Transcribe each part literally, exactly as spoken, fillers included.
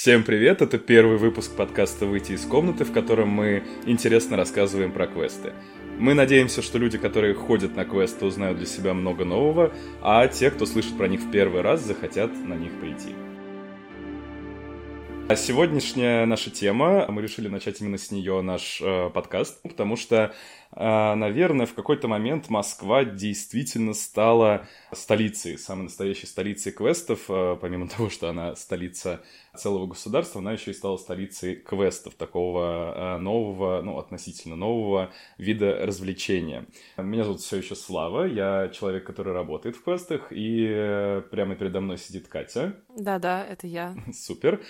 Всем привет, это первый выпуск подкаста «Выйти из комнаты», в котором мы интересно рассказываем про квесты. Мы надеемся, что люди, которые ходят на квесты, узнают для себя много нового, а те, кто слышит про них в первый раз, захотят на них прийти. А сегодняшняя наша тема, мы решили начать именно с нее наш э, подкаст, потому что, э, наверное, в какой-то момент Москва действительно стала столицей, самой настоящей столицей квестов. Э, помимо того, что она столица целого государства, она еще и стала столицей квестов, такого э, нового, ну, относительно нового вида развлечения. Меня зовут все еще Слава, я человек, который работает в квестах, и э, прямо передо мной сидит Катя. Да-да, это я. Супер.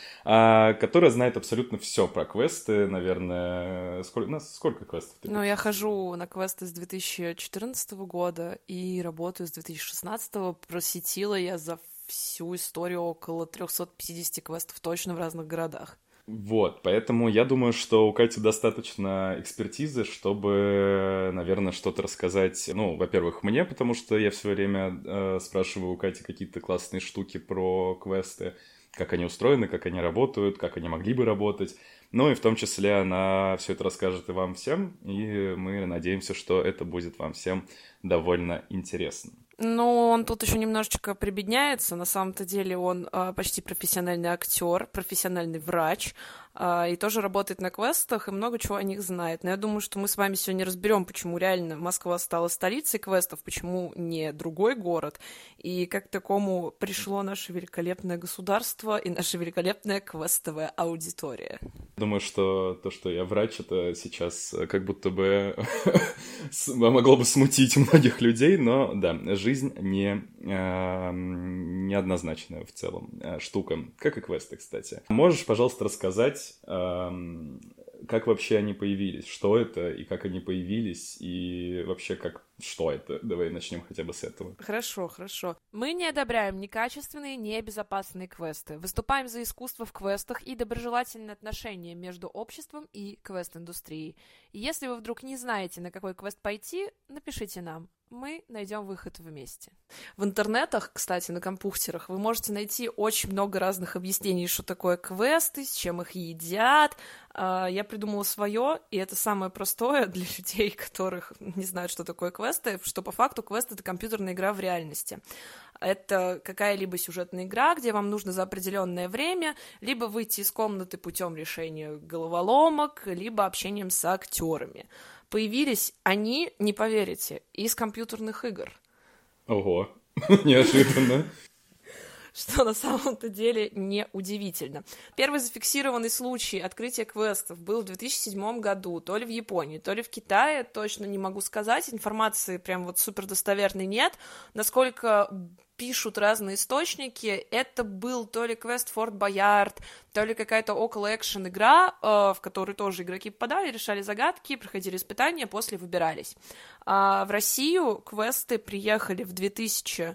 Которая знает абсолютно все про квесты, наверное. Сколько, у нас сколько квестов? Теперь? Ну, я хожу на квесты с две тысячи четырнадцатого года и работаю с две тысячи шестнадцатого. Просетила я за всю историю около триста пятьдесят квестов точно в разных городах. Вот, поэтому я думаю, что у Кати достаточно экспертизы, чтобы, наверное, что-то рассказать, ну, во-первых, мне, потому что я все время э, спрашиваю у Кати какие-то классные штуки про квесты, как они устроены, как они работают, как они могли бы работать. Ну и в том числе она все это расскажет и вам всем, и мы надеемся, что это будет вам всем довольно интересно. Ну, он тут еще немножечко прибедняется. На самом-то деле он а, почти профессиональный актер, профессиональный врач, а, и тоже работает на квестах, и много чего о них знает. Но я думаю, что мы с вами сегодня разберем, почему реально Москва стала столицей квестов, почему не другой город, и как к такому пришло наше великолепное государство и наша великолепная квестовая аудитория. Думаю, что то, что я врач, это сейчас как будто бы могло бы смутить многих людей, но да, жизнь Жизнь не, э, неоднозначная в целом э, штука, как и квесты, кстати. Можешь, пожалуйста, рассказать, э, как вообще они появились, что это и как они появились, и вообще как... Что это? Давай начнем хотя бы с этого. Хорошо, хорошо. Мы не одобряем некачественные, небезопасные квесты. Выступаем за искусство в квестах и доброжелательные отношения между обществом и квест-индустрией. И если вы вдруг не знаете, на какой квест пойти, напишите нам. Мы найдем выход вместе. В интернетах, кстати, на компьютерах, вы можете найти очень много разных объяснений, что такое квесты, с чем их едят. Я придумала свое, и это самое простое для людей, которых не знают, что такое квест. Что по факту квест — это компьютерная игра в реальности. Это какая-либо сюжетная игра, где вам нужно за определенное время либо выйти из комнаты путем решения головоломок, либо общением с актерами. Появились они, не поверите, из компьютерных игр. Ого, неожиданно. Что на самом-то деле неудивительно. Первый зафиксированный случай открытия квестов был в две тысячи седьмом году, то ли в Японии, то ли в Китае, точно не могу сказать, информации прям вот супердостоверной нет, насколько пишут разные источники, это был то ли квест Форт Боярд, то ли какая-то около-экшен игра, в которую тоже игроки попадали, решали загадки, проходили испытания, после выбирались. В Россию квесты приехали в две тысячи в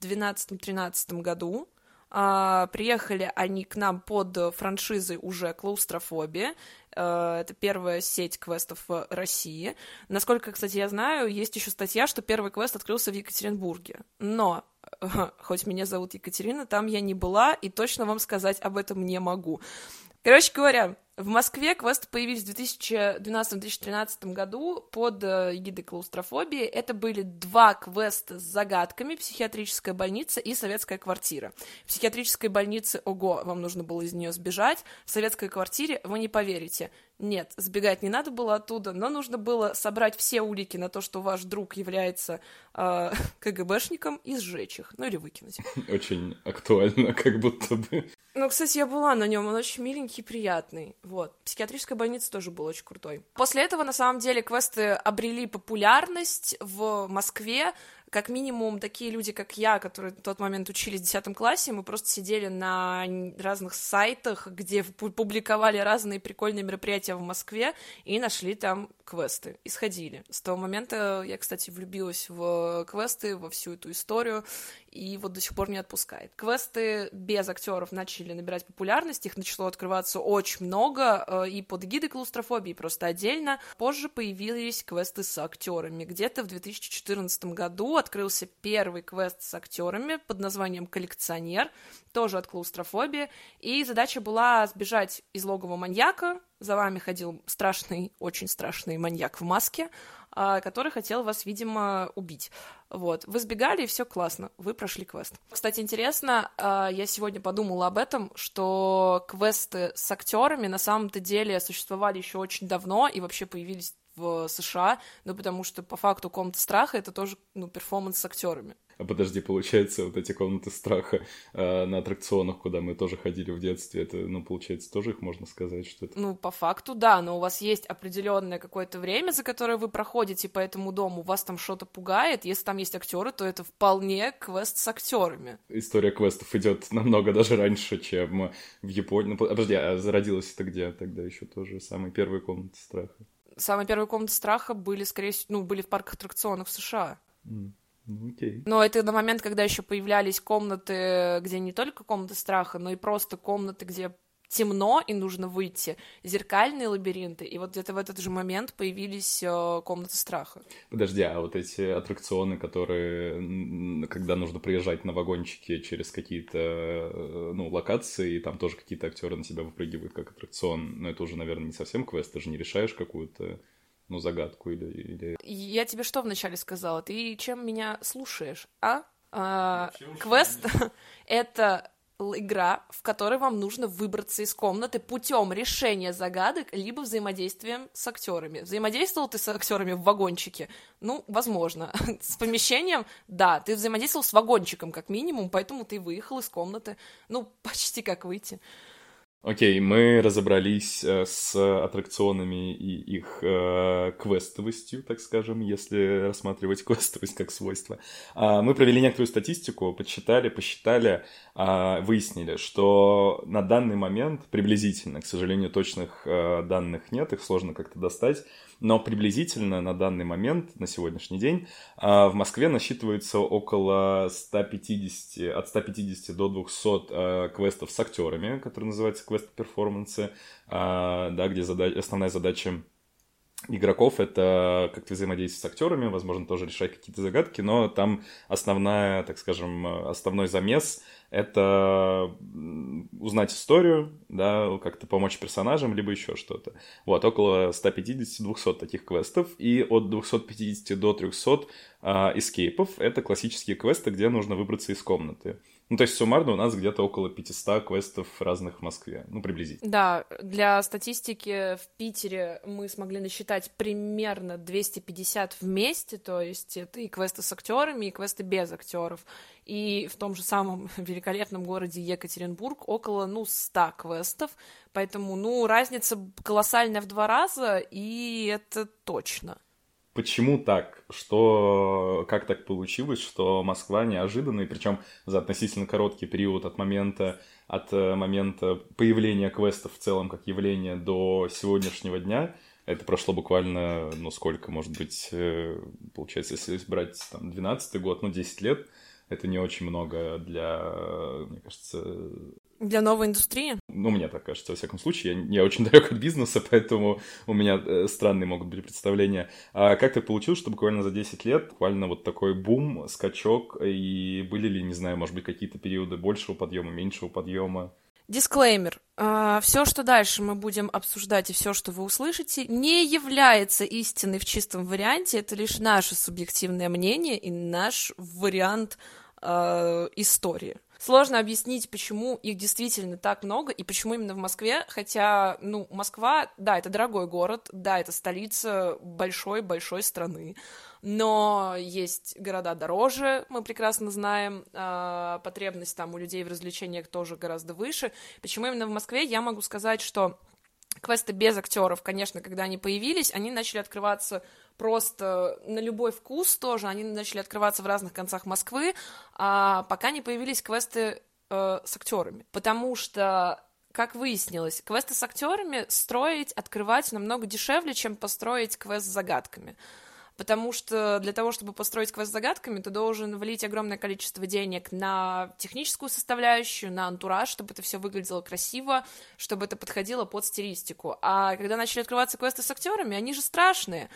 две тысячи двенадцатом-тринадцатом году. А, приехали они к нам под франшизой уже «Клаустрофобия». А, это первая сеть квестов в России. Насколько, кстати, я знаю, есть еще статья, что первый квест открылся в Екатеринбурге. Но, хоть меня зовут Екатерина, там я не была, и точно вам сказать об этом не могу. Короче говоря, в Москве квесты появились в две тысячи двенадцатом-две тысячи тринадцатом году под эгидой «Клаустрофобии». Это были два квеста с загадками: «Психиатрическая больница» и «Советская квартира». В «Психиатрической больнице» — ого, вам нужно было из нее сбежать. В «Советской квартире» — вы не поверите. Нет, сбегать не надо было оттуда, но нужно было собрать все улики на то, что ваш друг является э, КГБшником, и сжечь их, ну или выкинуть. Очень актуально, как будто бы. Ну, кстати, я была на нем, он очень миленький и приятный. Вот. «Психиатрическая больница» тоже была очень крутой. После этого, на самом деле, квесты обрели популярность в Москве. Как минимум, такие люди, как я, которые в тот момент учились в десятом классе, мы просто сидели на разных сайтах, где публиковали разные прикольные мероприятия в Москве, и нашли там квесты, и сходили. С того момента я, кстати, влюбилась в квесты, во всю эту историю, и вот до сих пор не отпускает. Квесты без актеров начали набирать популярность, их начало открываться очень много, и под эгидой клаустрофобии просто отдельно. Позже появились квесты с актерами. Где-то в две тысячи четырнадцатом году открылся первый квест с актерами под названием «Коллекционер», тоже от клаустрофобии, и задача была сбежать из логова маньяка. За вами ходил страшный, очень страшный маньяк в маске, который хотел вас, видимо, убить. Вот. Вы сбегали, и все классно, вы прошли квест. Кстати, интересно, я сегодня подумала об этом, что квесты с актерами на самом-то деле существовали еще очень давно и вообще появились в США, ну, потому что по факту комната страха — это тоже, ну, перформанс с актерами. А подожди, получается, вот эти комнаты страха э, на аттракционах, куда мы тоже ходили в детстве, это, ну, получается, тоже их можно сказать, что это... Ну, по факту, да, но у вас есть определенное какое-то время, за которое вы проходите по этому дому, вас там что-то пугает, если там есть актеры, то это вполне квест с актерами. История квестов идет намного даже раньше, чем в Японии. Ну, подожди, а зародилась это где? Тогда еще тоже самые первые комнаты страха. Самые первые комнаты страха были, скорее всего, ну, были в парках аттракционов в США. Mm. Okay. Но это на момент, когда еще появлялись комнаты, где не только комнаты страха, но и просто комнаты, где темно и нужно выйти, зеркальные лабиринты, и вот где-то в этот же момент появились комнаты страха. Подожди, а вот эти аттракционы, которые, когда нужно приезжать на вагончике через какие-то, ну, локации, и там тоже какие-то актеры на себя выпрыгивают как аттракцион, но это уже, наверное, не совсем квест, ты же не решаешь какую-то... ну, загадку или, или... Я тебе что вначале сказала? Ты чем меня слушаешь, а? а квест — это игра, в которой вам нужно выбраться из комнаты путем решения загадок либо взаимодействием с актерами. Взаимодействовал ты с актерами в вагончике? Ну, возможно. С помещением? Да. Ты взаимодействовал с вагончиком, как минимум, поэтому ты выехал из комнаты. Ну, почти как выйти. Окей, okay, мы разобрались э, с аттракционами и их э, квестовостью, так скажем, если рассматривать квестовость как свойство. Э, мы провели некоторую статистику, подсчитали, посчитали, э, выяснили, что на данный момент приблизительно, к сожалению, точных э, данных нет, их сложно как-то достать, но приблизительно на данный момент, на сегодняшний день, э, в Москве насчитывается около ста пятидесяти, от ста пятидесяти до двухсот э, квестов с актерами, которые называются квест-перформансы, да, где задач... основная задача игроков — это как-то взаимодействие с актерами, возможно, тоже решать какие-то загадки, но там основная, так скажем, основной замес — это узнать историю, да, как-то помочь персонажам, либо еще что-то. Вот, около ста пятидесяти - двухсот таких квестов, и от двухсот пятидесяти до трёхсот эскейпов — это классические квесты, где нужно выбраться из комнаты. Ну, то есть суммарно у нас где-то около пятисот квестов разных в Москве, ну, приблизительно. Да, для статистики в Питере мы смогли насчитать примерно двести пятьдесят вместе, то есть это и квесты с актерами, и квесты без актеров. И в том же самом великолепном городе Екатеринбург около, ну, ста квестов, поэтому, ну, разница колоссальная в два раза, и это точно. Почему так? Что, как так получилось, что Москва неожиданно, и причем за относительно короткий период от момента, от момента появления квестов в целом как явления до сегодняшнего дня, это прошло буквально, ну сколько, может быть, получается, если брать там двенадцатый год, ну десять лет, это не очень много для, мне кажется... Для новой индустрии? Ну, мне так кажется, во всяком случае. Я, я очень далек от бизнеса, поэтому у меня странные могут быть представления. А как так получилось, что буквально за десять лет буквально вот такой бум, скачок, и были ли, не знаю, может быть, какие-то периоды большего подъема, меньшего подъема? Дисклеймер. Все, что дальше мы будем обсуждать и все, что вы услышите, не является истиной в чистом варианте. Это лишь наше субъективное мнение и наш вариант э, истории. Сложно объяснить, почему их действительно так много и почему именно в Москве, хотя, ну, Москва, да, это дорогой город, да, это столица большой-большой страны. Но есть города дороже, мы прекрасно знаем, потребность там у людей в развлечениях тоже гораздо выше. Почему именно в Москве, я могу сказать, что квесты без актеров, конечно, когда они появились, они начали открываться просто на любой вкус тоже, они начали открываться в разных концах Москвы, пока не появились квесты э, с актерами, потому что... Как выяснилось, квесты с актерами строить, открывать намного дешевле, чем построить квест с загадками. Потому что для того, чтобы построить квест с загадками, ты должен влить огромное количество денег на техническую составляющую, на антураж, чтобы это все выглядело красиво, чтобы это подходило под стилистику. А когда начали открываться квесты с актерами, они же страшные.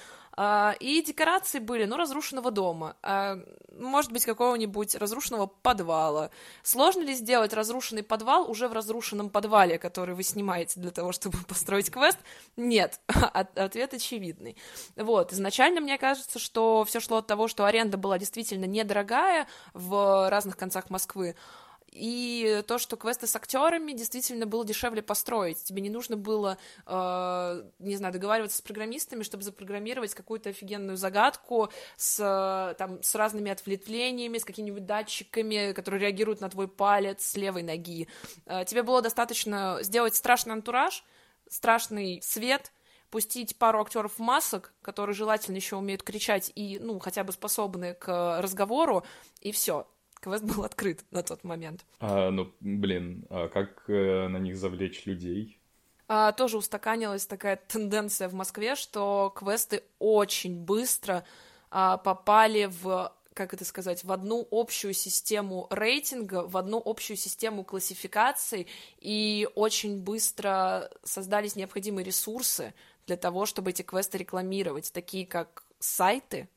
И декорации были, ну, разрушенного дома, может быть, какого-нибудь разрушенного подвала. Сложно ли сделать разрушенный подвал уже в разрушенном подвале, который вы снимаете для того, чтобы построить квест? Нет, ответ очевидный. Вот, изначально, мне кажется, что все шло от того, что аренда была действительно недорогая в разных концах Москвы, и то, что квесты с актерами действительно было дешевле построить. Тебе не нужно было, э, не знаю, договариваться с программистами, чтобы запрограммировать какую-то офигенную загадку с, там, с разными отвлечениями, с какими-нибудь датчиками, которые реагируют на твой палец с левой ноги. Э, тебе было достаточно сделать страшный антураж, страшный свет, пустить пару актеров в масках, которые желательно еще умеют кричать и, ну, хотя бы способны к разговору, и все. Квест был открыт на тот момент. А, ну, блин, а как э, на них завлечь людей? А, тоже устаканилась такая тенденция в Москве, что квесты очень быстро а, попали в, как это сказать, в одну общую систему рейтинга, в одну общую систему классификаций, и очень быстро создались необходимые ресурсы для того, чтобы эти квесты рекламировать, такие как сайты.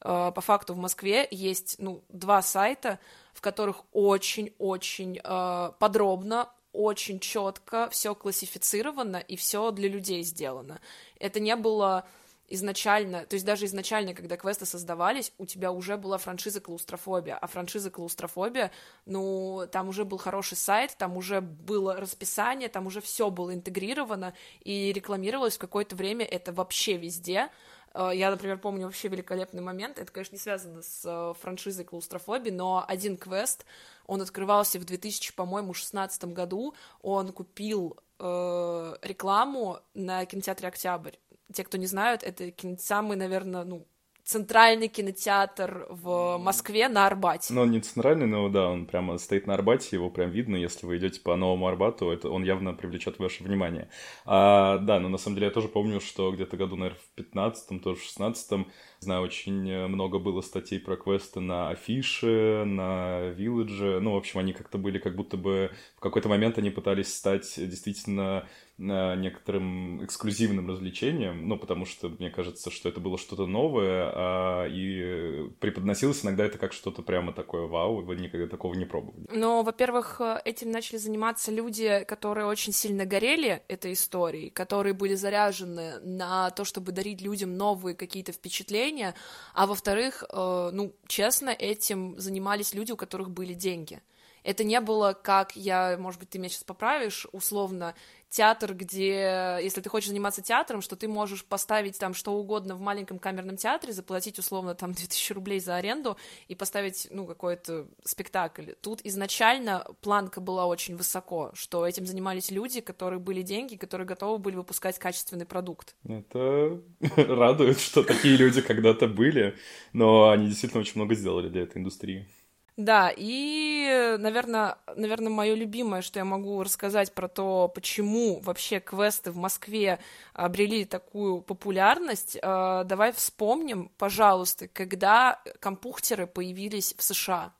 По факту в Москве есть, ну, два сайта, в которых очень-очень э, подробно, очень четко все классифицировано и все для людей сделано. Это не было изначально, то есть даже изначально, когда квесты создавались, у тебя уже была франшиза «Клаустрофобия», а франшиза «Клаустрофобия», ну, там уже был хороший сайт, там уже было расписание, там уже все было интегрировано и рекламировалось в какое-то время это вообще везде. Я, например, помню вообще великолепный момент, это, конечно, не связано с франшизой «Клаустрофобии», но один квест, он открывался в две тысячи, по-моему, шестнадцатом году, он купил э, рекламу на кинотеатре «Октябрь». Те, кто не знают, это кино... самый, наверное, ну, центральный кинотеатр в Москве на Арбате. Ну, он не центральный, но да, он прямо стоит на Арбате, его прям видно, если вы идете по Новому Арбату, это он явно привлечет ваше внимание. А, да, но на самом деле я тоже помню, что где-то году, наверное, в пятнадцатом, тоже в шестнадцатом, знаю, очень много было статей про квесты на Афише, на Вилледже, ну, в общем, они как-то были, как будто бы в какой-то момент они пытались стать действительно некоторым эксклюзивным развлечением, ну, потому что, мне кажется, что это было что-то новое, а, и преподносилось иногда это как что-то прямо такое вау, вы никогда такого не пробовали. Но, во-первых, этим начали заниматься люди, которые очень сильно горели этой историей, которые были заряжены на то, чтобы дарить людям новые какие-то впечатления, а, во-вторых, э, ну, честно, этим занимались люди, у которых были деньги. Это не было, как я, может быть, ты меня сейчас поправишь, условно, театр, где, если ты хочешь заниматься театром, что ты можешь поставить там что угодно в маленьком камерном театре, заплатить, условно, там, две тысячи рублей за аренду и поставить, ну, какой-то спектакль. Тут изначально планка была очень высоко, что этим занимались люди, которые были деньги, которые готовы были выпускать качественный продукт. Это радует, что такие люди когда-то были, но они действительно очень много сделали для этой индустрии. Да, и, наверное, наверное, мое любимое, что я могу рассказать про то, почему вообще квесты в Москве обрели такую популярность, давай вспомним, пожалуйста, когда компьютеры появились в США,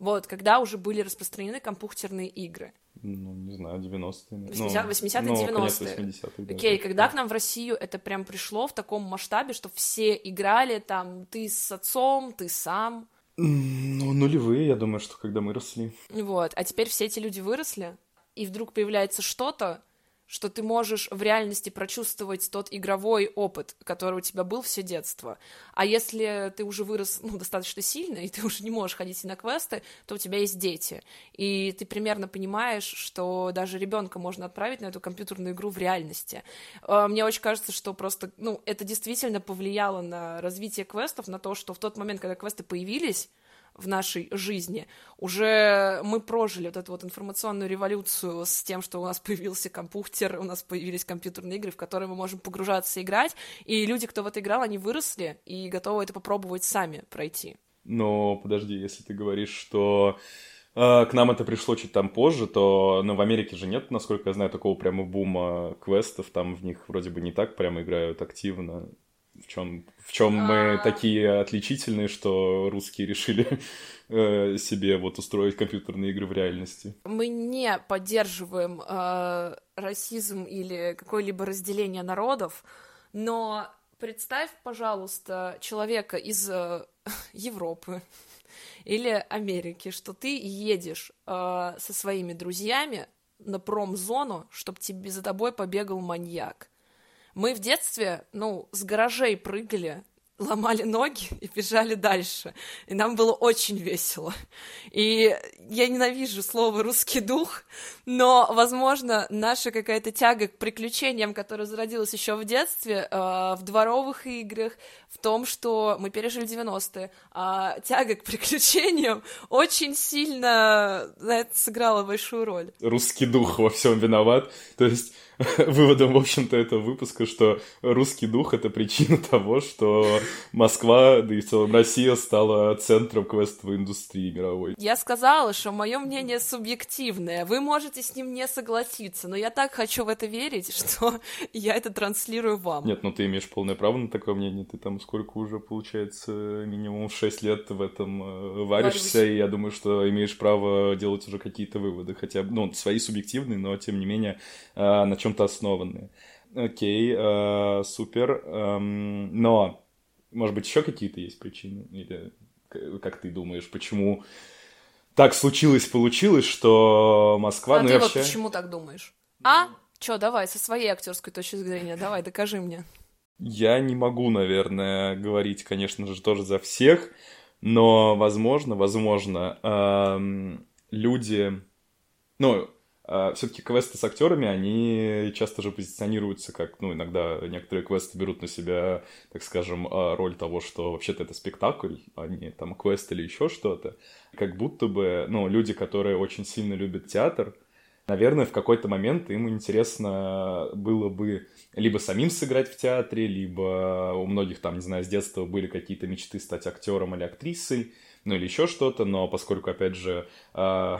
вот, когда уже были распространены компьютерные игры. Ну, не знаю, девяностые. восьмидесятые, девяностые. Да. Окей, когда к нам в Россию это прям пришло в таком масштабе, что все играли там «ты с отцом», «ты сам». Ну, нулевые, я думаю, что когда мы росли. Вот, а теперь все эти люди выросли, и вдруг появляется что-то, что ты можешь в реальности прочувствовать тот игровой опыт, который у тебя был все детство. А если ты уже вырос, ну, достаточно сильно, и ты уже не можешь ходить на квесты, то у тебя есть дети. И ты примерно понимаешь, что даже ребенка можно отправить на эту компьютерную игру в реальности. Мне очень кажется, что просто, ну, это действительно повлияло на развитие квестов, на то, что в тот момент, когда квесты появились в нашей жизни, уже мы прожили вот эту вот информационную революцию с тем, что у нас появился компьютер, у нас появились компьютерные игры, в которые мы можем погружаться и играть, и люди, кто в это играл, они выросли и готовы это попробовать сами пройти. Но подожди, если ты говоришь, что э, к нам это пришло чуть там позже, то ну, в Америке же нет, насколько я знаю, такого прямо бума квестов, там в них вроде бы не так прямо играют активно. в чем, в чем мы такие отличительные, что русские решили себе вот устроить компьютерные игры в реальности. Мы не поддерживаем э, расизм или какое-либо разделение народов, но представь, пожалуйста, человека из э, Европы или Америки, что ты едешь э, со своими друзьями на промзону, чтобы тебе за тобой побегал маньяк. Мы в детстве, ну, с гаражей прыгали, ломали ноги и бежали дальше, и нам было очень весело. И я ненавижу слово «русский дух», но, возможно, наша какая-то тяга к приключениям, которая зародилась еще в детстве, в дворовых играх, в том, что мы пережили девяностые, а тяга к приключениям очень сильно на это сыграла большую роль. Русский дух во всем виноват, то есть... Выводом, в общем-то, этого выпуска, что русский дух — это причина того, что Москва, да и в целом Россия, стала центром квестовой индустрии мировой. Я сказала, что мое мнение субъективное, вы можете с ним не согласиться, но я так хочу в это верить, что я это транслирую вам. Нет, ну ты имеешь полное право на такое мнение, ты там сколько уже, получается, минимум шесть лет в этом варишься, Варюсь. И я думаю, что имеешь право делать уже какие-то выводы, хотя, ну, свои субъективные, но, тем не менее, на чем основанные. Окей, э, супер. Эм, но, может быть, еще какие-то есть причины? Или как ты думаешь, почему так случилось, получилось, что Москва... А ну, ты вот вообще... почему так думаешь? А? Чё, давай, со своей актерской точки зрения, давай, докажи мне. Я не могу, наверное, говорить, конечно же, тоже за всех, но, возможно, возможно, эм, люди... Ну... Все-таки квесты с актерами, они часто же позиционируются как, ну, иногда некоторые квесты берут на себя, так скажем, роль того, что вообще-то это спектакль, а не там квест или еще что-то. Как будто бы, ну, люди, которые очень сильно любят театр, наверное, в какой-то момент им интересно было бы либо самим сыграть в театре, либо у многих там, не знаю, с детства были какие-то мечты стать актером или актрисой, ну или еще что-то, но поскольку, опять же, э,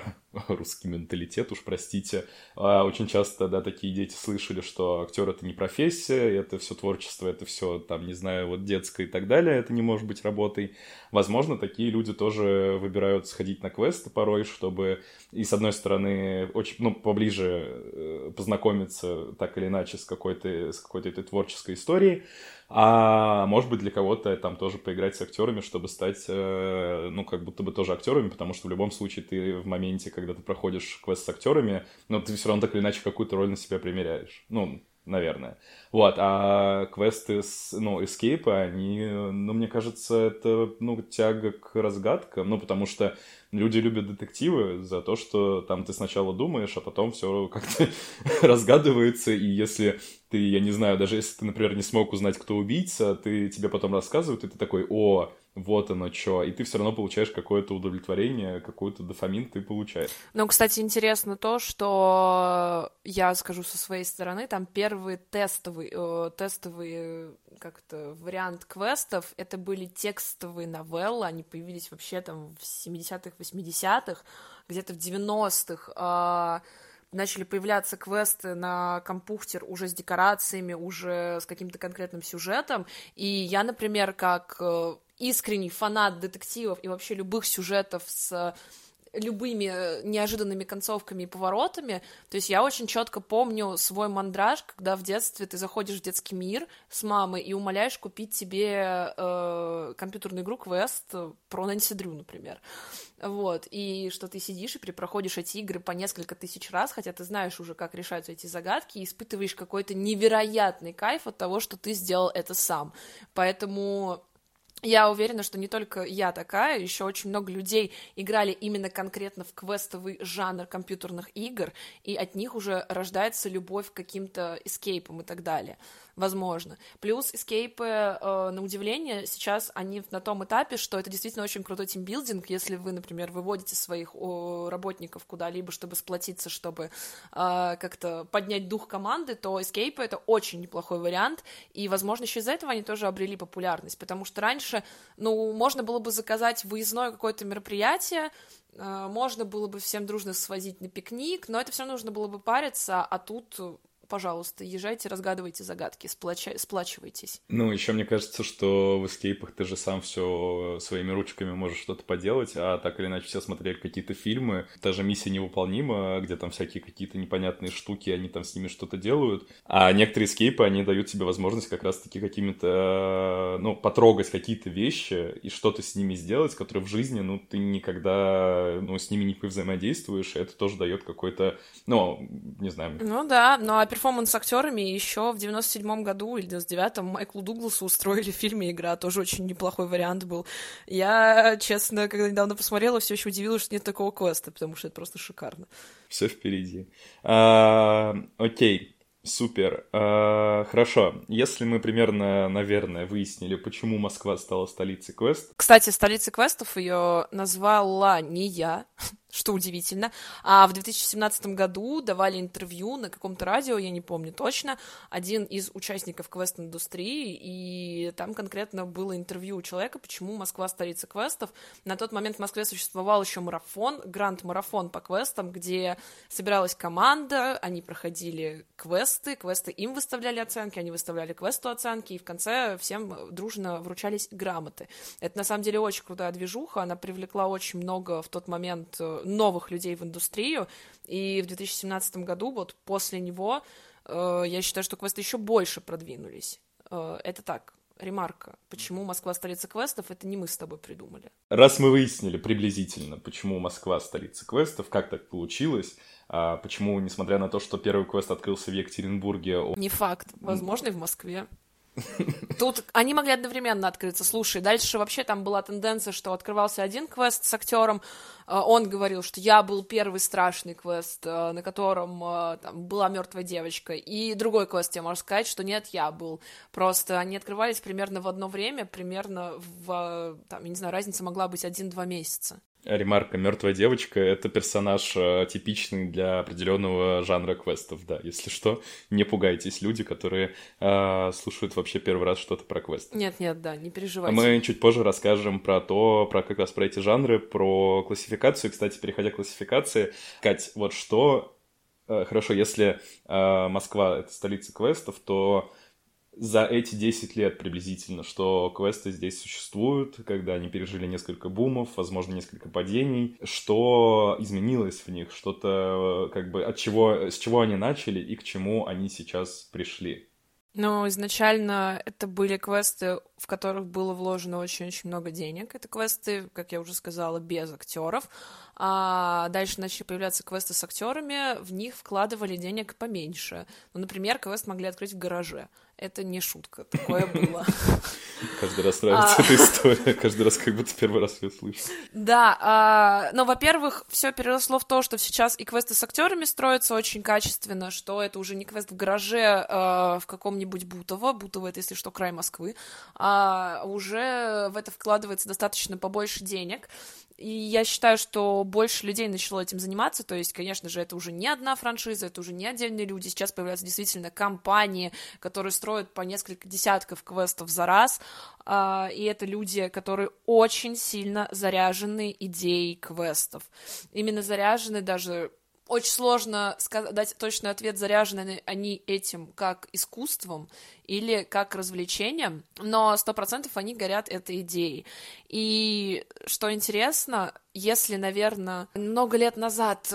русский менталитет, уж простите, э, очень часто, да, такие дети слышали, что актер — это не профессия, это все творчество, это все, там, не знаю, вот детское и так далее, это не может быть работой. Возможно, такие люди тоже выбирают сходить на квесты порой, чтобы, и с одной стороны, очень, ну, поближе познакомиться так или иначе с какой-то, с какой-то этой творческой историей, а может быть, для кого-то там тоже поиграть с актерами, чтобы стать, ну, как будто бы тоже актерами, потому что в любом случае ты в моменте, когда ты проходишь квест с актерами, ну, ты все равно так или иначе какую-то роль на себя примеряешь. Ну, наверное. Вот, а квесты, с, ну, эскейпы, они, ну, мне кажется, это, ну, тяга к разгадкам, ну, потому что люди любят детективы за то, что там ты сначала думаешь, а потом все как-то разгадывается, и если ты, я не знаю, даже если ты, например, не смог узнать, кто убийца, ты, тебе потом рассказывают, и ты такой, о, вот оно что, и ты все равно получаешь какое-то удовлетворение, какой-то дофамин ты получаешь. Ну, кстати, интересно то, что я скажу со своей стороны, там первый тестовый, э, тестовый как-то вариант квестов, это были текстовые новеллы, они появились вообще там в семидесятых, восьмидесятых, где-то в девяностых, э, начали появляться квесты на компьютер уже с декорациями, уже с каким-то конкретным сюжетом, и я, например, как искренний фанат детективов и вообще любых сюжетов с любыми неожиданными концовками и поворотами, то есть я очень четко помню свой мандраж, когда в детстве ты заходишь в детский мир с мамой и умоляешь купить тебе э, компьютерную игру квест про Нэнси Дрю, например, вот, и что ты сидишь и перепроходишь эти игры по несколько тысяч раз, хотя ты знаешь уже, как решаются эти загадки, и испытываешь какой-то невероятный кайф от того, что ты сделал это сам, поэтому... Я уверена, что не только я такая, еще очень много людей играли именно конкретно в квестовый жанр компьютерных игр, и от них уже рождается любовь к каким-то эскейпам и так далее, возможно. Плюс эскейпы, э, на удивление, сейчас они на том этапе, что это действительно очень крутой тимбилдинг, если вы, например, выводите своих о, работников куда-либо, чтобы сплотиться, чтобы э, как-то поднять дух команды, то эскейпы — это очень неплохой вариант, и, возможно, еще из-за этого они тоже обрели популярность, потому что раньше ну, можно было бы заказать выездное какое-то мероприятие, можно было бы всем дружно свозить на пикник, но это все нужно было бы париться, а тут пожалуйста, езжайте, разгадывайте загадки, сплача... сплачивайтесь. Ну, еще мне кажется, что в эскейпах ты же сам все своими ручками можешь что-то поделать, а так или иначе все смотрели какие-то фильмы, та же «Миссия невыполнима», где там всякие какие-то непонятные штуки, они там с ними что-то делают, а некоторые эскейпы, они дают себе возможность как раз-таки какими-то, ну, потрогать какие-то вещи и что-то с ними сделать, которые в жизни, ну, ты никогда, ну, с ними не повзаимодействуешь, и это тоже дает какой-то, ну, не знаю. Ну да, ну а перформанс с актерами еще в девяносто седьмом году или девяносто девятом Майклу Дугласу устроили в фильме «Игра», тоже очень неплохой вариант был. Я, честно, когда недавно посмотрела, все еще удивилась, что нет такого квеста, потому что это просто шикарно. Все впереди. А, окей. Супер. Uh, хорошо. Если мы примерно, наверное, выяснили, почему Москва стала столицей квестов... Кстати, столицей квестов ее назвала не я, что удивительно, а в две тысячи семнадцатом году давали интервью на каком-то радио, я не помню точно, один из участников квест-индустрии, и там конкретно было интервью у человека, почему Москва столица квестов. На тот момент в Москве существовал еще марафон, гранд-марафон по квестам, где собиралась команда, они проходили квест, квесты им выставляли оценки, они выставляли квесту оценки, и в конце всем дружно вручались грамоты. Это, на самом деле, очень крутая движуха, она привлекла очень много в тот момент новых людей в индустрию, и в две тысячи семнадцатом году, вот после него, э, я считаю, что квесты еще больше продвинулись. Э, это так, ремарка. Почему Москва столица квестов, это не мы с тобой придумали. Раз мы выяснили приблизительно, почему Москва столица квестов, как так получилось, почему, несмотря на то, что первый квест открылся в Екатеринбурге... Он... Не факт. Возможно, и в Москве. Тут они могли одновременно открыться. Слушай, дальше вообще там была тенденция, что открывался один квест с актером. Он говорил, что я был первый страшный квест, на котором там была мертвая девочка. И другой квест, я могу сказать, что нет, я был. Просто они открывались примерно в одно время, примерно в, там, я не знаю, разница могла быть один-два месяца. Ремарка, мертвая девочка — это персонаж типичный для определенного жанра квестов, да, если что, не пугайтесь, люди, которые э, слушают вообще первый раз что-то про квесты. Нет-нет, да, не переживайте. Мы чуть позже расскажем про то, про как раз про эти жанры, про классификацию, кстати, переходя к классификации, Кать, вот что, э, хорошо, если э, Москва — это столица квестов, то... За эти десять лет приблизительно, что квесты здесь существуют, когда они пережили несколько бумов, возможно, несколько падений, что изменилось в них, что-то как бы от чего, с чего они начали и к чему они сейчас пришли. Ну, изначально это были квесты, в которых было вложено очень-очень много денег. Это квесты, как я уже сказала, без актеров. А дальше начали появляться квесты с актерами, в них вкладывали денег поменьше. Ну, например, квест могли открыть в гараже. Это не шутка, такое было. Каждый раз нравится эта история, каждый раз как будто первый раз ее слышу. Да, но, во-первых, все переросло в то, что сейчас и квесты с актерами строятся очень качественно, что это уже не квест в гараже в каком-нибудь Бутово, Бутово — это, если что, край Москвы, а уже в это вкладывается достаточно побольше денег. И я считаю, что больше людей начало этим заниматься, то есть, конечно же, это уже не одна франшиза, это уже не отдельные люди, сейчас появляются действительно компании, которые строят по несколько десятков квестов за раз, и это люди, которые очень сильно заряжены идеей квестов, именно заряжены даже... Очень сложно сказать, дать точный ответ, заряжены они этим как искусством или как развлечением, но сто процентов они горят этой идеей. И что интересно, если, наверное, много лет назад,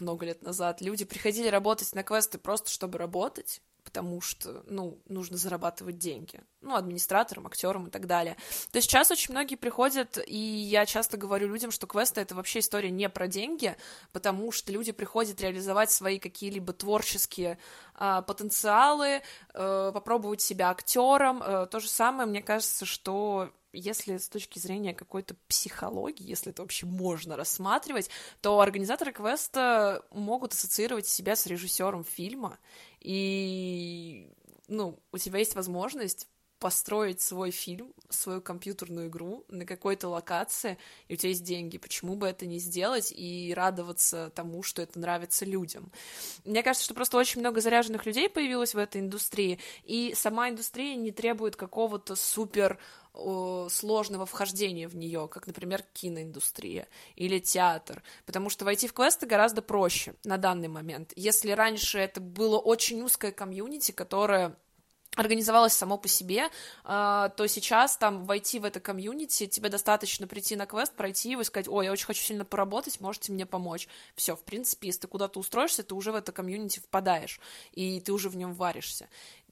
много лет назад люди приходили работать на квесты просто чтобы работать, потому что, ну, нужно зарабатывать деньги, ну, администраторам, актерам и так далее, то сейчас очень многие приходят, и я часто говорю людям, что квесты — это вообще история не про деньги, потому что люди приходят реализовать свои какие-либо творческие э, потенциалы, э, попробовать себя актером, э, то же самое, мне кажется, что... Если с точки зрения какой-то психологии, если это вообще можно рассматривать, то организаторы квеста могут ассоциировать себя с режиссером фильма, и, ну, у тебя есть возможность построить свой фильм, свою компьютерную игру на какой-то локации, и у тебя есть деньги, почему бы это не сделать и радоваться тому, что это нравится людям. Мне кажется, что просто очень много заряженных людей появилось в этой индустрии, и сама индустрия не требует какого-то супер сложного вхождения в нее, как, например, киноиндустрия или театр, потому что войти в квесты гораздо проще на данный момент. Если раньше это было очень узкое комьюнити, которое организовалось само по себе, то сейчас там войти в это комьюнити, тебе достаточно прийти на квест, пройти его и сказать: ой, я очень хочу сильно поработать, можете мне помочь. Все, в принципе, если ты куда-то устроишься, ты уже в это комьюнити впадаешь, и ты уже в нем варишься.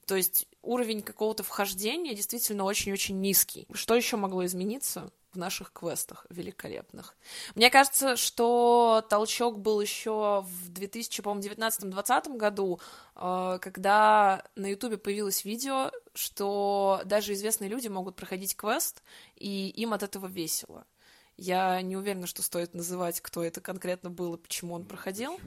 То есть уровень какого-то вхождения действительно очень-очень низкий. Что еще могло измениться в наших квестах великолепных? Мне кажется, что толчок был еще в две тысячи девятнадцатом-двадцатом году, когда на Ютубе появилось видео, что даже известные люди могут проходить квест, и им от этого весело. Я не уверена, что стоит называть, кто это конкретно был и почему он проходил.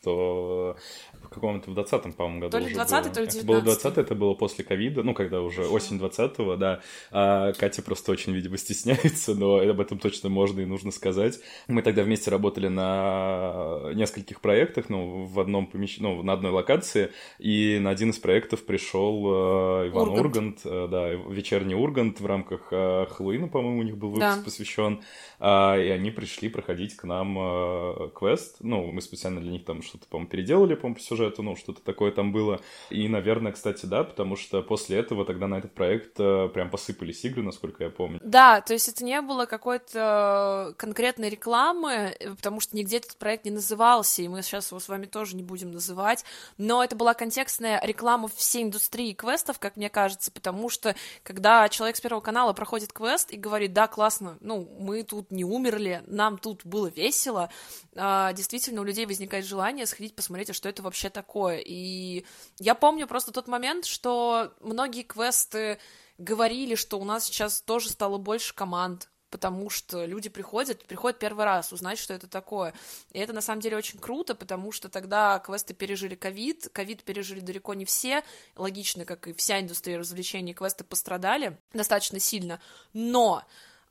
Что в каком-то в двадцатом, по-моему, году. То ли двадцатый, то ли девятнадцатый. Это было двадцатый, это было после ковида, ну, когда уже осень двадцатого, да. А Катя просто очень, видимо, стесняется, но об этом точно можно и нужно сказать. Мы тогда вместе работали на нескольких проектах, ну, в одном помещ... ну, на одной локации, и на один из проектов пришел э, Иван Ургант. Ургант, э, да, «Вечерний Ургант», в рамках э, Хэллоуина, по-моему, у них был выпуск, да, посвящен, э, и они пришли проходить к нам э, квест, ну, мы специально для них там что-то, по-моему, переделали, по-моему, по сюжету, ну, что-то такое там было. И, наверное, кстати, да, потому что после этого тогда на этот проект э, прям посыпались игры, насколько я помню. Да, то есть это не было какой-то конкретной рекламы, потому что нигде этот проект не назывался, и мы сейчас его с вами тоже не будем называть, но это была контекстная реклама всей индустрии квестов, как мне кажется, потому что, когда человек с Первого канала проходит квест и говорит: да, классно, ну, мы тут не умерли, нам тут было весело, э, действительно, у людей возникает желание сходить посмотреть, а что это вообще такое. И я помню просто тот момент, что многие квесты говорили, что у нас сейчас тоже стало больше команд, потому что люди приходят, приходят первый раз узнать, что это такое. И это, на самом деле, очень круто, потому что тогда квесты пережили ковид, ковид пережили далеко не все, логично, как и вся индустрия развлечений, квесты пострадали достаточно сильно, но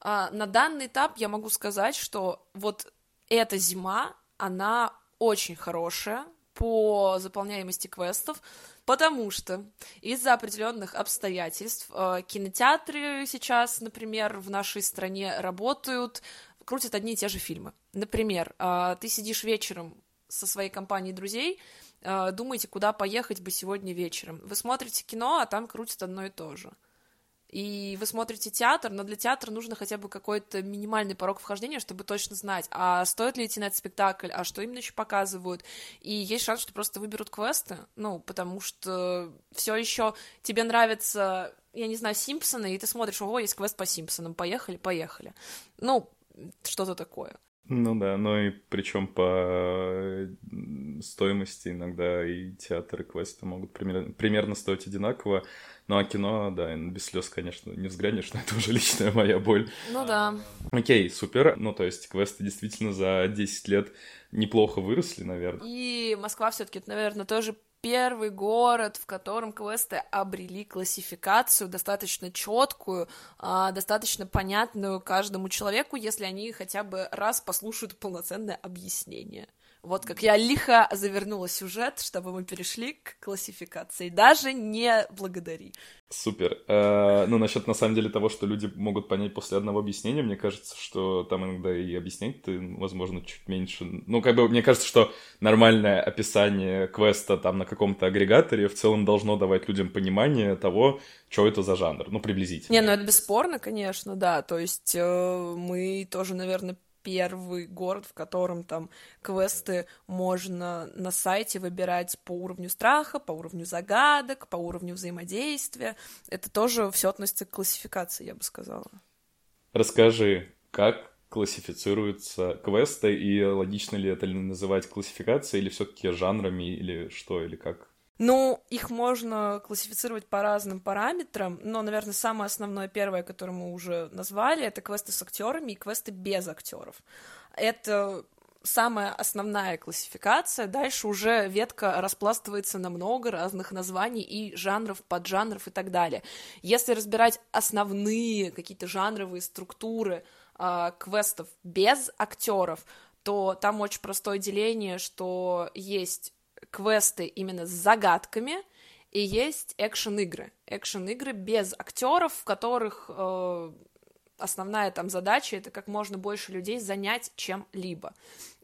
э, на данный этап я могу сказать, что вот эта зима, она очень хорошая по заполняемости квестов, потому что из-за определенных обстоятельств э, кинотеатры сейчас, например, в нашей стране работают, крутят одни и те же фильмы. Например, э, ты сидишь вечером со своей компанией друзей, э, думаете, куда поехать бы сегодня вечером. Вы смотрите кино, а там крутят одно и то же. И вы смотрите театр, но для театра нужно хотя бы какой-то минимальный порог вхождения, чтобы точно знать, а стоит ли идти на этот спектакль, а что именно еще показывают. И есть шанс, что просто выберут квесты, ну, потому что все еще тебе нравится, я не знаю, «Симпсоны», и ты смотришь: ого, есть квест по «Симпсонам», поехали, поехали. Ну, что-то такое. Ну да, ну и причем по стоимости иногда и театры, и квесты могут примерно, примерно стоить одинаково. Ну а кино, да, без слез, конечно, не взглянешь, но это уже личная моя боль. Ну да. Окей, супер. Ну то есть квесты действительно за десять лет неплохо выросли, наверное. И Москва все-таки, это, наверное, тоже первый город, в котором квесты обрели классификацию достаточно четкую, достаточно понятную каждому человеку, если они хотя бы раз послушают полноценное объяснение. Вот как я лихо завернула сюжет, чтобы мы перешли к классификации. Даже не благодари. Супер. Ну, насчет, на самом деле, того, что люди могут понять после одного объяснения, мне кажется, что там иногда и объяснять-то, возможно, чуть меньше. Ну, как бы, мне кажется, что нормальное описание квеста там на каком-то агрегаторе в целом должно давать людям понимание того, что это за жанр, ну, приблизительно. Не, ну, это бесспорно, конечно, да. То есть э, мы тоже, наверное, первый город, в котором там квесты можно на сайте выбирать по уровню страха, по уровню загадок, по уровню взаимодействия. Это тоже все относится к классификации, я бы сказала. Расскажи, как классифицируются квесты, и логично ли это называть классификацией, или все-таки жанрами, или что, или как? Ну, их можно классифицировать по разным параметрам, но, наверное, самое основное, первое, которое мы уже назвали, это квесты с актерами и квесты без актеров. Это самая основная классификация, дальше уже ветка распластывается на много разных названий и жанров, поджанров и так далее. Если разбирать основные какие-то жанровые структуры э, квестов без актеров, то там очень простое деление, что есть квесты именно с загадками и есть экшен-игры. Экшен-игры без актеров, в которых... Э, Основная там задача — это как можно больше людей занять чем-либо.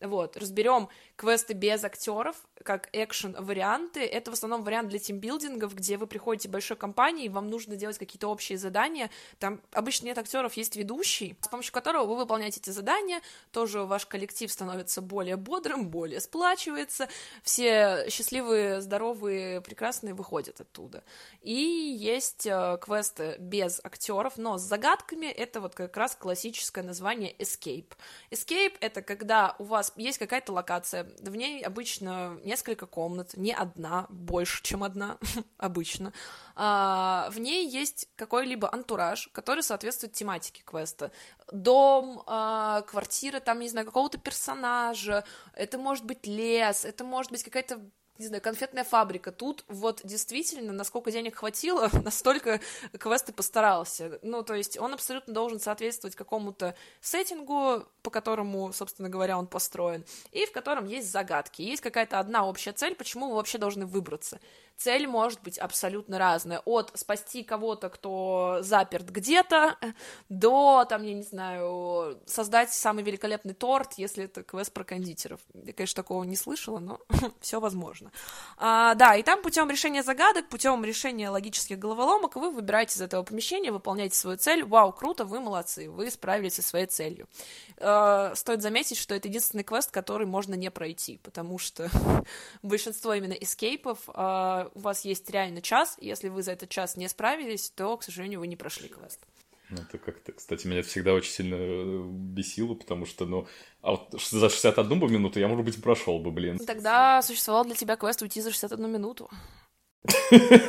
Вот, разберем квесты без актеров как экшен-варианты. Это в основном вариант для тимбилдингов, где вы приходите в большой компании, вам нужно делать какие-то общие задания. Там обычно нет актеров, есть ведущий, с помощью которого вы выполняете эти задания. Тоже ваш коллектив становится более бодрым, более сплачивается. Все счастливые, здоровые, прекрасные выходят оттуда. И есть квесты без актеров, но с загадками. Это вот как раз классическое название escape. Escape — это когда у вас есть какая-то локация, в ней обычно несколько комнат, не одна, больше, чем одна, обычно. А, в ней есть какой-либо антураж, который соответствует тематике квеста. Дом, а, квартира, там, не знаю, какого-то персонажа, это может быть лес, это может быть какая-то... не знаю, конфетная фабрика. Тут вот действительно, насколько денег хватило, настолько квест и постарался. Ну, то есть он абсолютно должен соответствовать какому-то сеттингу, по которому, собственно говоря, он построен, и в котором есть загадки. Есть какая-то одна общая цель, почему вы вообще должны выбраться. Цель может быть абсолютно разная. От спасти кого-то, кто заперт где-то, до, там, я не знаю, создать самый великолепный торт, если это квест про кондитеров. Я, конечно, такого не слышала, но все возможно. А, да, и там путем решения загадок, путем решения логических головоломок вы выбираете из этого помещения, выполняете свою цель. Вау, круто, вы молодцы, вы справились со своей целью. А, стоит заметить, что это единственный квест, который можно не пройти, потому что большинство именно эскейпов... у вас есть реально час, если вы за этот час не справились, то, к сожалению, вы не прошли квест. Это как-то, кстати, меня это всегда очень сильно бесило, потому что, ну, а вот за шестьдесят одну бы минуту я, может быть, прошел бы, блин. Тогда существовал для тебя квест уйти за шестьдесят одну минуту.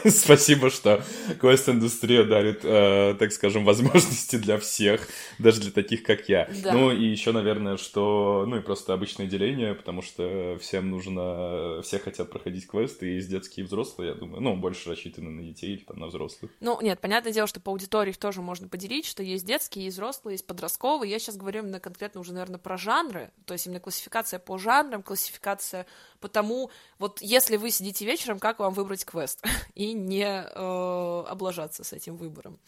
Спасибо, что квест-индустрия дарит, э, так скажем, возможности для всех, даже для таких, как я. Да. Ну и еще, наверное, что... Ну и просто обычное деление, потому что всем нужно... Все хотят проходить квесты, и из детские, и взрослые, я думаю. Ну, больше рассчитаны на детей или там на взрослых. Ну, нет, понятное дело, что по аудитории их тоже можно поделить, что есть детские, есть взрослые, есть подростковые. Я сейчас говорю именно конкретно уже, наверное, про жанры. То есть именно классификация по жанрам, классификация по тому... Вот если вы сидите вечером, как вам выбрать квест? И не э, облажаться с этим выбором.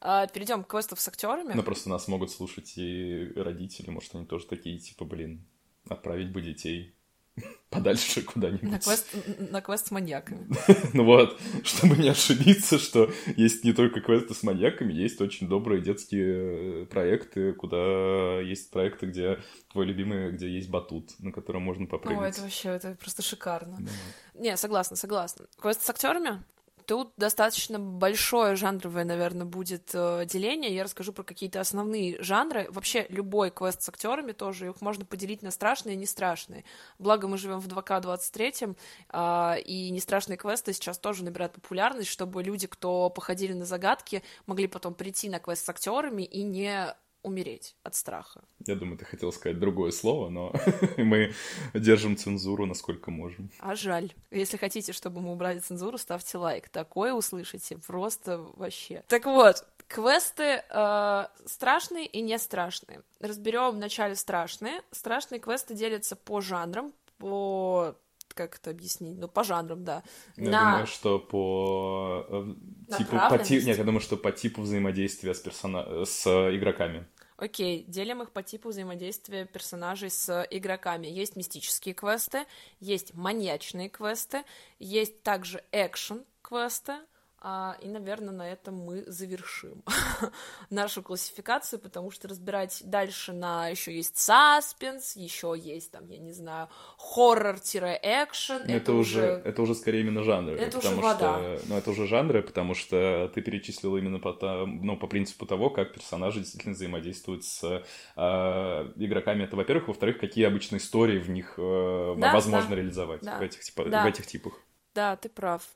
А, перейдем к квестам с актерами. Ну, просто нас могут слушать и родители, может, они тоже такие, типа, блин, отправить бы детей подальше куда-нибудь. На квест, на квест с маньяками. Ну вот, чтобы не ошибиться, что есть не только квесты с маньяками, есть очень добрые детские проекты, куда есть проекты, где твой любимый, где есть батут, на котором можно попрыгнуть. О, это вообще, это просто шикарно. Да. Не, согласна, согласна. Квесты с актерами? Тут достаточно большое жанровое, наверное, будет деление. Я расскажу про какие-то основные жанры. Вообще любой квест с актерами тоже, их можно поделить на страшные и не страшные. Благо мы живем в два ка двадцать третьем, и не страшные квесты сейчас тоже набирают популярность, чтобы люди, кто походили на загадки, могли потом прийти на квест с актерами и не... умереть от страха. Я думаю, ты хотел сказать другое слово, но мы держим цензуру насколько можем. А жаль. Если хотите, чтобы мы убрали цензуру, ставьте лайк. Такое услышите просто вообще. Так вот, квесты э, страшные и не страшные. Разберем вначале страшные. Страшные квесты делятся по жанрам, по... как это объяснить? Ну, по жанрам, да. Я на... думаю, что по... типу, по ти... Нет, я думаю, что по типу взаимодействия с, персона... с игроками. Окей, делим их по типу взаимодействия персонажей с игроками. Есть мистические квесты, есть маньячные квесты, есть также экшн-квесты, а, и, наверное, на этом мы завершим нашу классификацию, потому что разбирать дальше на... Еще есть саспенс, еще есть, там, я не знаю, хоррор-экшен. Это, это, уже, это уже скорее именно жанры. Это потому уже вода. Что, ну, это уже жанры, потому что ты перечислил именно по, ну, по принципу того, как персонажи действительно взаимодействуют с э, игроками. Это, во-первых. Во-вторых, какие обычные истории в них э, да, возможно да. реализовать да. в, этих, типа, да. в этих типах. Да, ты прав.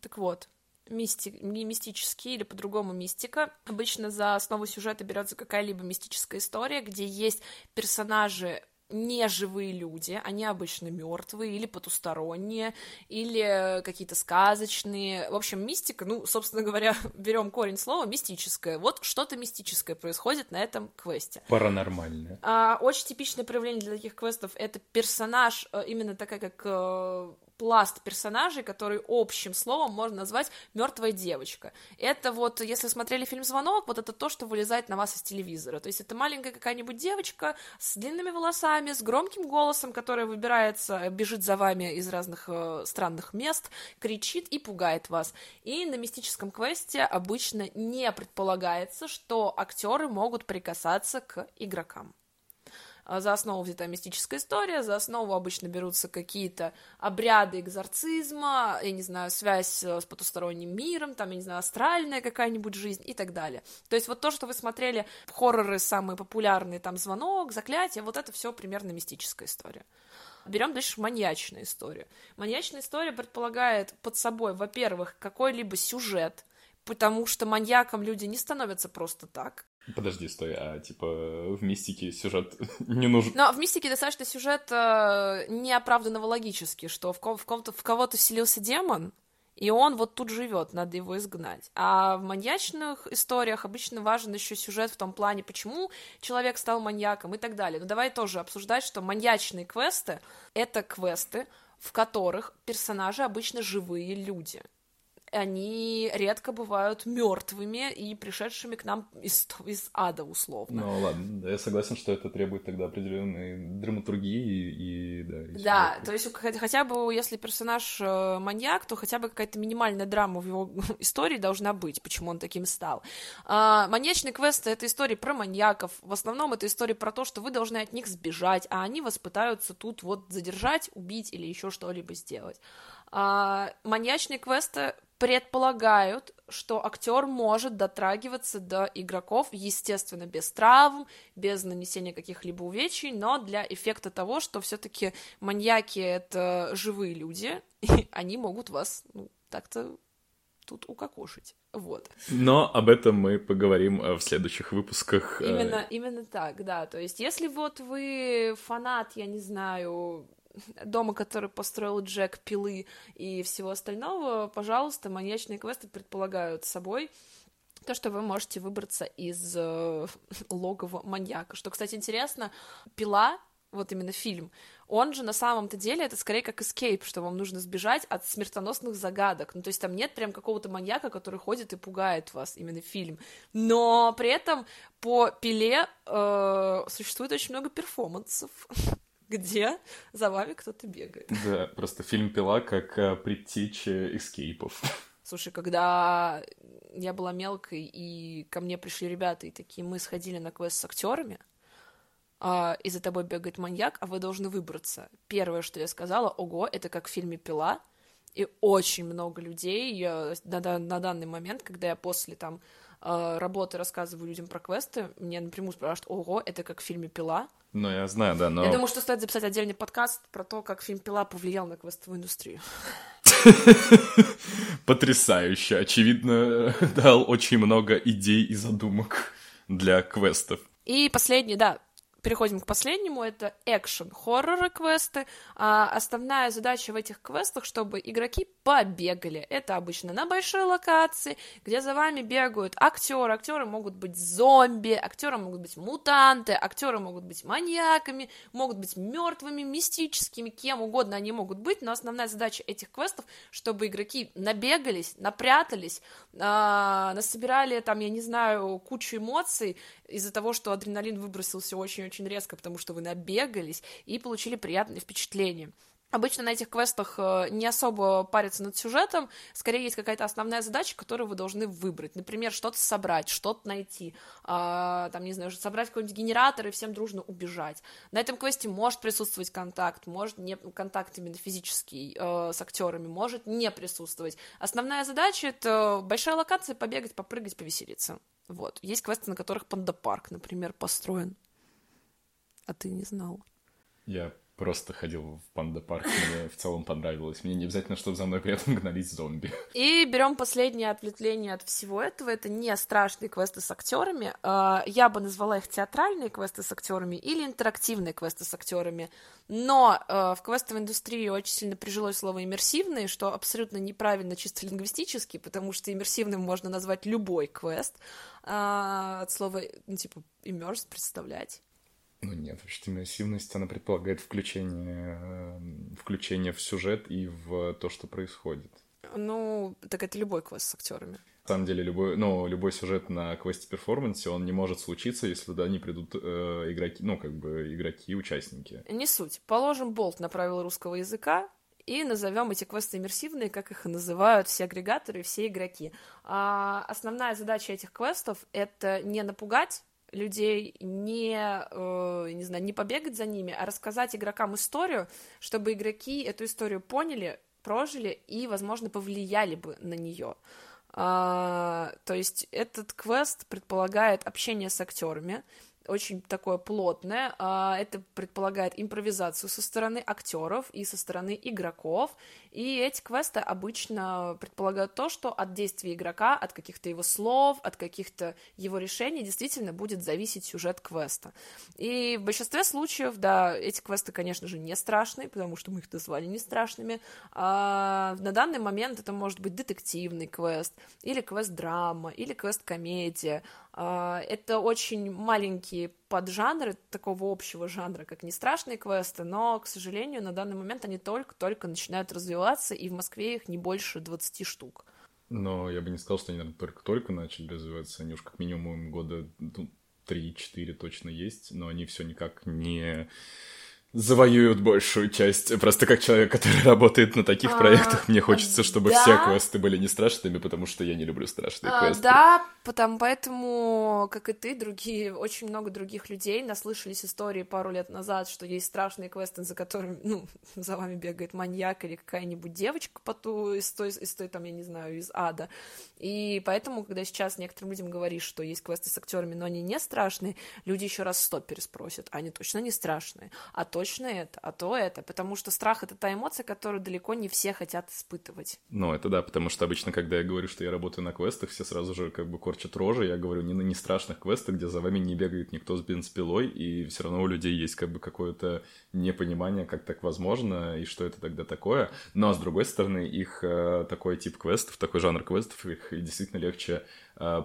Так вот. Мисти... мистический или по-другому мистика. Обычно за основу сюжета берется какая-либо мистическая история, где есть персонажи неживые люди, они обычно мертвые или потусторонние, или какие-то сказочные. В общем, мистика, ну, собственно говоря, берем корень слова мистическое. Вот что-то мистическое происходит на этом квесте. Паранормальное. А, очень типичное проявление для таких квестов — это персонаж, именно такая как... пласт персонажей, который общим словом можно назвать «мертвая девочка». Это вот, если смотрели фильм «Звонок», вот это то, что вылезает на вас из телевизора. То есть это маленькая какая-нибудь девочка с длинными волосами, с громким голосом, которая выбирается, бежит за вами из разных э, странных мест, кричит и пугает вас. И на мистическом квесте обычно не предполагается, что актеры могут прикасаться к игрокам. За основу взята мистическая история, за основу обычно берутся какие-то обряды экзорцизма, я не знаю, связь с потусторонним миром, там, я не знаю, астральная какая-нибудь жизнь и так далее. То есть вот то, что вы смотрели, хорроры самые популярные, там, «Звонок», «Заклятие», вот это все примерно мистическая история. Берем дальше маньячную историю. Маньячная история предполагает под собой, во-первых, какой-либо сюжет, потому что маньяком люди не становятся просто так. Подожди, стой, а типа в мистике сюжет не нужен? Но в мистике достаточно сюжет э, неоправданного логически, что в, ком- в, ком-то, в кого-то вселился демон, и он вот тут живет, надо его изгнать. А в маньячных историях обычно важен еще сюжет в том плане, почему человек стал маньяком и так далее. Но давай тоже обсуждать, что маньячные квесты — это квесты, в которых персонажи обычно живые люди. Они редко бывают мертвыми и пришедшими к нам из, из ада, условно. Ну ладно, я согласен, что это требует тогда определенной драматургии и... и да, и да то есть хотя бы, если персонаж маньяк, то хотя бы какая-то минимальная драма в его истории должна быть, почему он таким стал. А, маньячные квесты — это истории про маньяков, в основном это истории про то, что вы должны от них сбежать, а они вас пытаются тут вот задержать, убить или еще что-либо сделать. А, маньячные квесты предполагают, что актер может дотрагиваться до игроков, естественно, без травм, без нанесения каких-либо увечий, но для эффекта того, что все-таки маньяки — это живые люди, и они могут вас, ну, так-то тут укокошить. Вот. Но об этом мы поговорим в следующих выпусках. Именно, именно так, да. То есть, если вот вы фанат, я не знаю... дома, который построил Джек, Пилы и всего остального, пожалуйста, маньячные квесты предполагают собой то, что вы можете выбраться из э, логова маньяка. Что, кстати, интересно, Пила, вот именно фильм, он же на самом-то деле это скорее как эскейп, что вам нужно сбежать от смертоносных загадок. Ну, то есть там нет прям какого-то маньяка, который ходит и пугает вас, именно фильм. Но при этом по Пиле э, существует очень много перформансов, где за вами кто-то бегает. Да, просто фильм «Пила» как а, предтеча эскейпов. Слушай, когда я была мелкой, и ко мне пришли ребята, и такие, мы сходили на квест с актерами, а, и за тобой бегает маньяк, а вы должны выбраться. Первое, что я сказала, ого, это как в фильме «Пила», и очень много людей я, на, на данный момент, когда я после там работы рассказываю людям про квесты, мне напрямую спрашивают, ого, это как в фильме «Пила». Ну, я знаю, да, но... Я думаю, что стоит записать отдельный подкаст про то, как фильм «Пила» повлиял на квестовую индустрию. Потрясающе. Очевидно, дал очень много идей и задумок для квестов. И последний, да, переходим к последнему, это экшн-хорроры-квесты. А основная задача в этих квестах, чтобы игроки побегали. Это обычно на большой локации, где за вами бегают актеры. Актеры могут быть зомби, актеры могут быть мутанты, актеры могут быть маньяками, могут быть мертвыми, мистическими, кем угодно они могут быть. Но основная задача этих квестов, чтобы игроки набегались, напрятались, насобирали там, я не знаю, кучу эмоций из-за того, что адреналин выбросился очень очень резко, потому что вы набегались и получили приятные впечатления. Обычно на этих квестах не особо парятся над сюжетом, скорее есть какая-то основная задача, которую вы должны выбрать. Например, что-то собрать, что-то найти, там, не знаю, собрать какой-нибудь генератор и всем дружно убежать. На этом квесте может присутствовать контакт, может не контакт именно физический с актерами, может не присутствовать. Основная задача — это большая локация, побегать, попрыгать, повеселиться. Вот. Есть квесты, на которых Пандапарк, например, построен. А ты не знал. Я просто ходил в Пандапарк, мне в целом понравилось. Мне не обязательно, чтобы за мной при этом гнались зомби. И берем последнее ответвление от всего этого. Это не страшные квесты с актерами. Я бы назвала их театральные квесты с актерами или интерактивные квесты с актерами. Но в квестовой индустрии очень сильно прижилось слово «иммерсивные», что абсолютно неправильно чисто лингвистически, потому что иммерсивным можно назвать любой квест. От слова, ну, типа, «immerse» представлять. Ну нет, потому что иммерсивность, она предполагает включение, включение в сюжет и в то, что происходит. Ну, так это любой квест с актерами. На самом деле, любой, ну, любой сюжет на квесте-перформансе, он не может случиться, если туда не придут э, игроки, ну, как бы, игроки-участники. Не суть. Положим болт на правила русского языка и назовем эти квесты иммерсивные, как их называют все агрегаторы и все игроки. А основная задача этих квестов — это не напугать людей, не, э, не знаю, не побегать за ними, а рассказать игрокам историю, чтобы игроки эту историю поняли, прожили и, возможно, повлияли бы на нее. А, то есть этот квест предполагает общение с актерами, очень такое плотное, а, это предполагает импровизацию со стороны актеров и со стороны игроков, и эти квесты обычно предполагают то, что от действий игрока, от каких-то его слов, от каких-то его решений действительно будет зависеть сюжет квеста. И в большинстве случаев, да, эти квесты, конечно же, не страшные, потому что мы их назвали не страшными. А на данный момент это может быть детективный квест, или квест-драма, или квест-комедия. А это очень маленькие поджанры такого общего жанра, как не страшные квесты, но, к сожалению, на данный момент они только-только начинают развиваться, и в Москве их не больше двадцати штук. Но я бы не сказал, что они, наверное, только-только начали развиваться, они уж как минимум года три-четыре точно есть, но они все никак не завоюют большую часть. Просто как человек, который работает на таких а, проектах, мне хочется, чтобы да. все квесты были не страшными, потому что я не люблю страшные а, квесты. Да, потому, поэтому, как и ты, другие, очень много других людей наслышались истории пару лет назад, что есть страшные квесты, за которыми, ну, за вами бегает маньяк или какая-нибудь девочка по ту, из той, из той, там, я не знаю, из ада. И поэтому, когда сейчас некоторым людям говоришь, что есть квесты с актерами, но они не страшные, люди еще раз сто переспросят, они точно не страшные, а то точно это, а то это, потому что страх — это та эмоция, которую далеко не все хотят испытывать. Ну, это да, потому что обычно, когда я говорю, что я работаю на квестах, все сразу же как бы корчат рожи, я говорю не на не страшных квестах, где за вами не бегает никто с бензопилой, и все равно у людей есть как бы какое-то непонимание, как так возможно, и что это тогда такое, но, с другой стороны, их такой тип квестов, такой жанр квестов, их действительно легче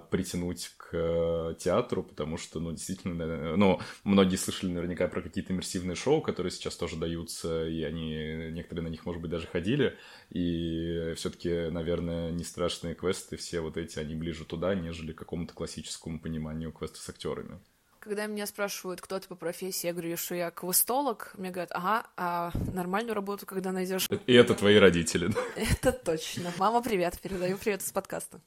притянуть к театру, потому что, ну, действительно, ну, многие слышали наверняка про какие-то иммерсивные шоу, которые сейчас тоже даются, и они, некоторые на них, может быть, даже ходили, и все-таки, наверное, не страшные квесты, все вот эти, они ближе туда, нежели к какому-то классическому пониманию квеста с актерами. Когда меня спрашивают, кто ты по профессии, я говорю, что я квестолог, мне говорят, ага, а нормальную работу когда найдешь? И это твои родители. Это точно. Мама, привет, передаю привет из подкаста.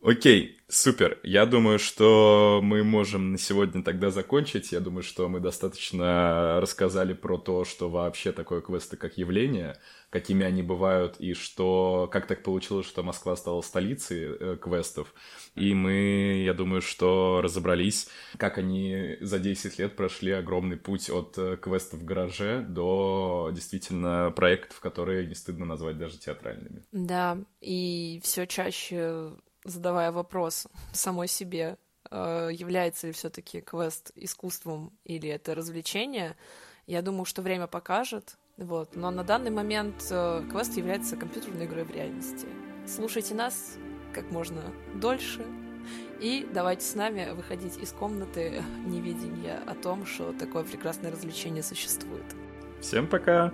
Окей, супер. Я думаю, что мы можем на сегодня тогда закончить. Я думаю, что мы достаточно рассказали про то, что вообще такое квесты как явление, какими они бывают и что, как так получилось, что Москва стала столицей квестов. И мы, я думаю, что разобрались, как они за десять лет прошли огромный путь от квестов в гараже до действительно проектов, которые не стыдно назвать даже театральными. Да, и все чаще, задавая вопрос самой себе, является ли все-таки квест искусством или это развлечение, я думаю, что время покажет. Вот. Но на данный момент квест является компьютерной игрой в реальности. Слушайте нас как можно дольше и давайте с нами выходить из комнаты неведения о том, что такое прекрасное развлечение существует. Всем пока!